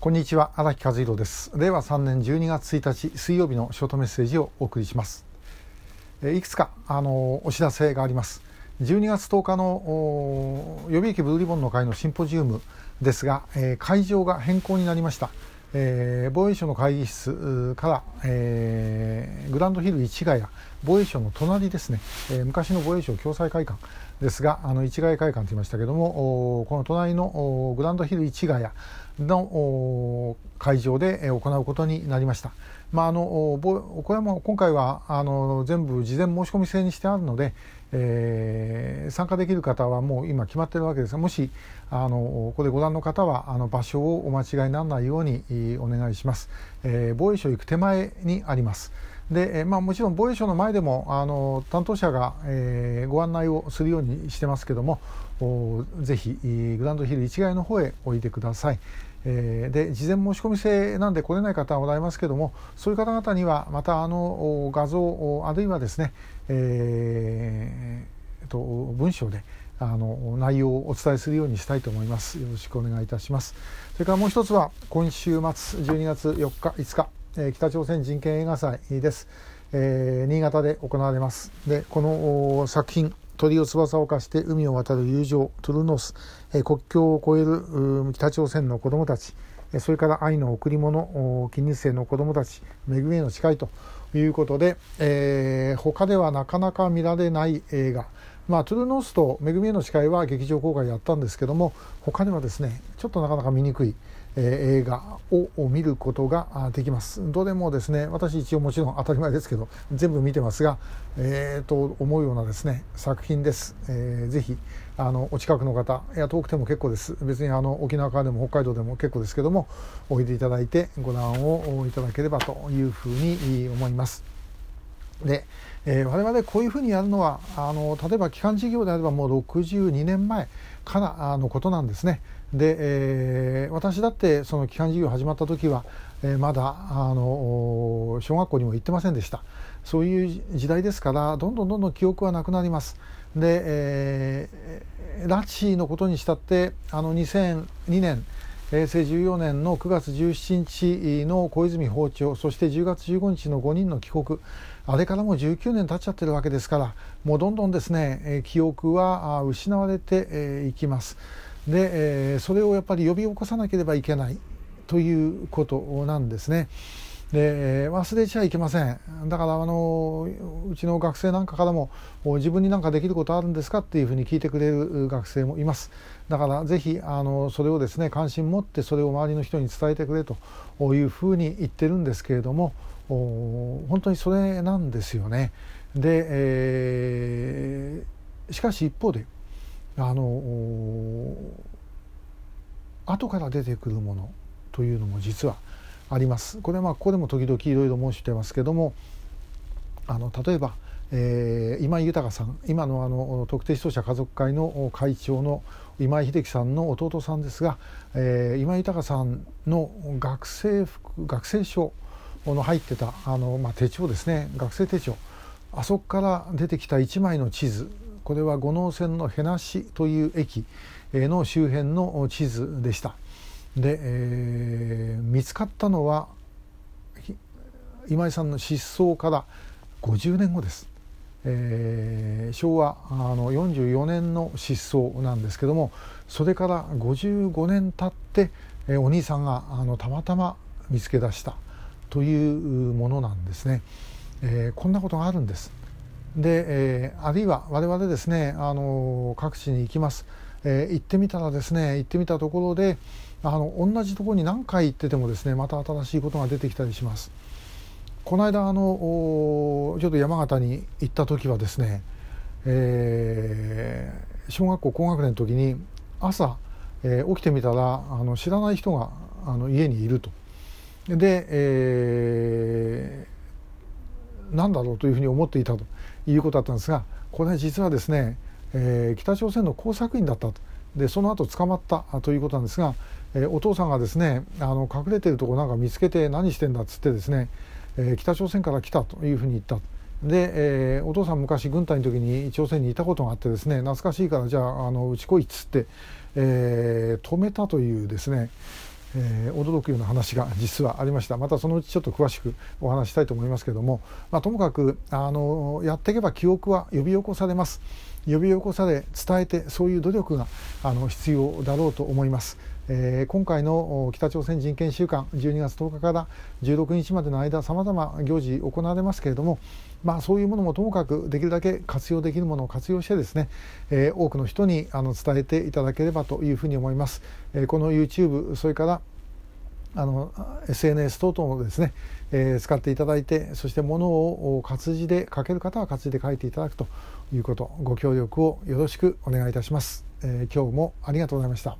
こんにちは、荒木和弘です。令和3年12月1日水曜日のショートメッセージをお送りします。いくつかお知らせがあります。12月10日の予備役ブルーリボンの会のシンポジウムですが、会場が変更になりました。防衛省の会議室から、グランドヒル市ヶ谷、防衛省の隣ですね、昔の防衛省共済会館ですが、市ヶ谷会館と言いましたけども、この隣のグランドヒル市ヶ谷の会場で行うことになりました。小山は今回は全部事前申し込み制にしてあるので、参加できる方はもう今決まっているわけですが、もしここでご覧の方は場所をお間違いにならないようにお願いします。防衛省行く手前にあります。で、もちろん防衛省の前でも担当者が、ご案内をするようにしてますけども、ぜひグランドヒル市ヶ谷の方へおいでください。で、事前申し込み制なんで来れない方はございますけども、そういう方々にはまた画像あるいはですね、文章で内容をお伝えするようにしたいと思います。よろしくお願いいたします。それからもう一つは、今週末12月4日5日北朝鮮人権映画祭です、新潟で行われます。で、この作品、鳥を翼を貸して海を渡る友情、トゥルーノース、国境を越える北朝鮮の子どもたち、それから愛の贈り物、金日成の子どもたち、恵みへの誓いということで、他ではなかなか見られない映画、トゥルーノースと恵みへの誓いは劇場公開やったんですけども、他ではですね、ちょっとなかなか見にくい映画を見ることができます。どれもですね、私一応もちろん当たり前ですけど全部見てますが、思うようなですね作品です。ぜひお近くの方、いや遠くても結構です。別に沖縄からでも北海道でも結構ですけども、おいでいただいてご覧をいただければというふうに思います。で、我々こういうふうにやるのは例えば基幹事業であればもう62年前からのことなんですね。で、私だってその基幹事業始まった時は、まだ小学校にも行ってませんでした。そういう時代ですから、どんどん記憶はなくなります。で、拉致のことにしたって2002年平成14年の9月17日の小泉訪朝、そして10月15日の5人の帰国、あれからもう19年経っちゃってるわけですから、もうどんどんですね記憶は失われていきます。で、それをやっぱり呼び起こさなければいけないということなんですね。で、忘れちゃいけません。だからうちの学生なんかからも、自分に何かできることあるんですかっていうふうに聞いてくれる学生もいます。だからぜひそれをですね関心持って、それを周りの人に伝えてくれというふうに言ってるんですけれども、本当にそれなんですよね。で、しかし一方で後から出てくるものというのも実はあります。これはここでも時々いろいろ申してますけども、例えば、今井豊さん、今の特定失踪者家族会の会長の今井秀樹さんの弟さんですが、今井豊さんの学生証の入ってた手帳ですね、学生手帳、あそこから出てきた一枚の地図、これは五能線のへなしという駅の周辺の地図でした。で、見つかったのは今井さんの失踪から50年後です。昭和44年の失踪なんですけども、それから55年経って、お兄さんがたまたま見つけ出したというものなんですね。こんなことがあるんです。で、あるいは我々ですね、各地に行きます。行ってみたところで同じところに何回行っててもですね、また新しいことが出てきたりします。この間ちょっと山形に行った時はですね、小学校高学年の時に朝、起きてみたら知らない人が家にいると。で、何だろうというふうに思っていたということだったんですが、これ実はですね、北朝鮮の工作員だったと。で、その後捕まったということなんですが、お父さんがですね隠れてるとこなんか見つけて何してんだっつってですね、北朝鮮から来たというふうに言った。で、お父さん昔軍隊の時に朝鮮にいたことがあってですね、懐かしいからじゃあうち来いっつって、止めたというですね、驚くような話が実はありました。またそのうちちょっと詳しくお話したいと思いますけれども、ともかくやっていけば記憶は呼び起こされます。呼び起こされ伝えて、そういう努力が必要だろうと思います。今回の北朝鮮人権週間、12月10日から16日までの間、さまざま行事行われますけれども、そういうものもともかくできるだけ活用できるものを活用してですね、多くの人に伝えていただければというふうに思います。この YouTube、 それからSNS 等々をですね、使っていただいて、そしてものを活字で書ける方は活字で書いていただくということ、ご協力をよろしくお願いいたします。今日もありがとうございました。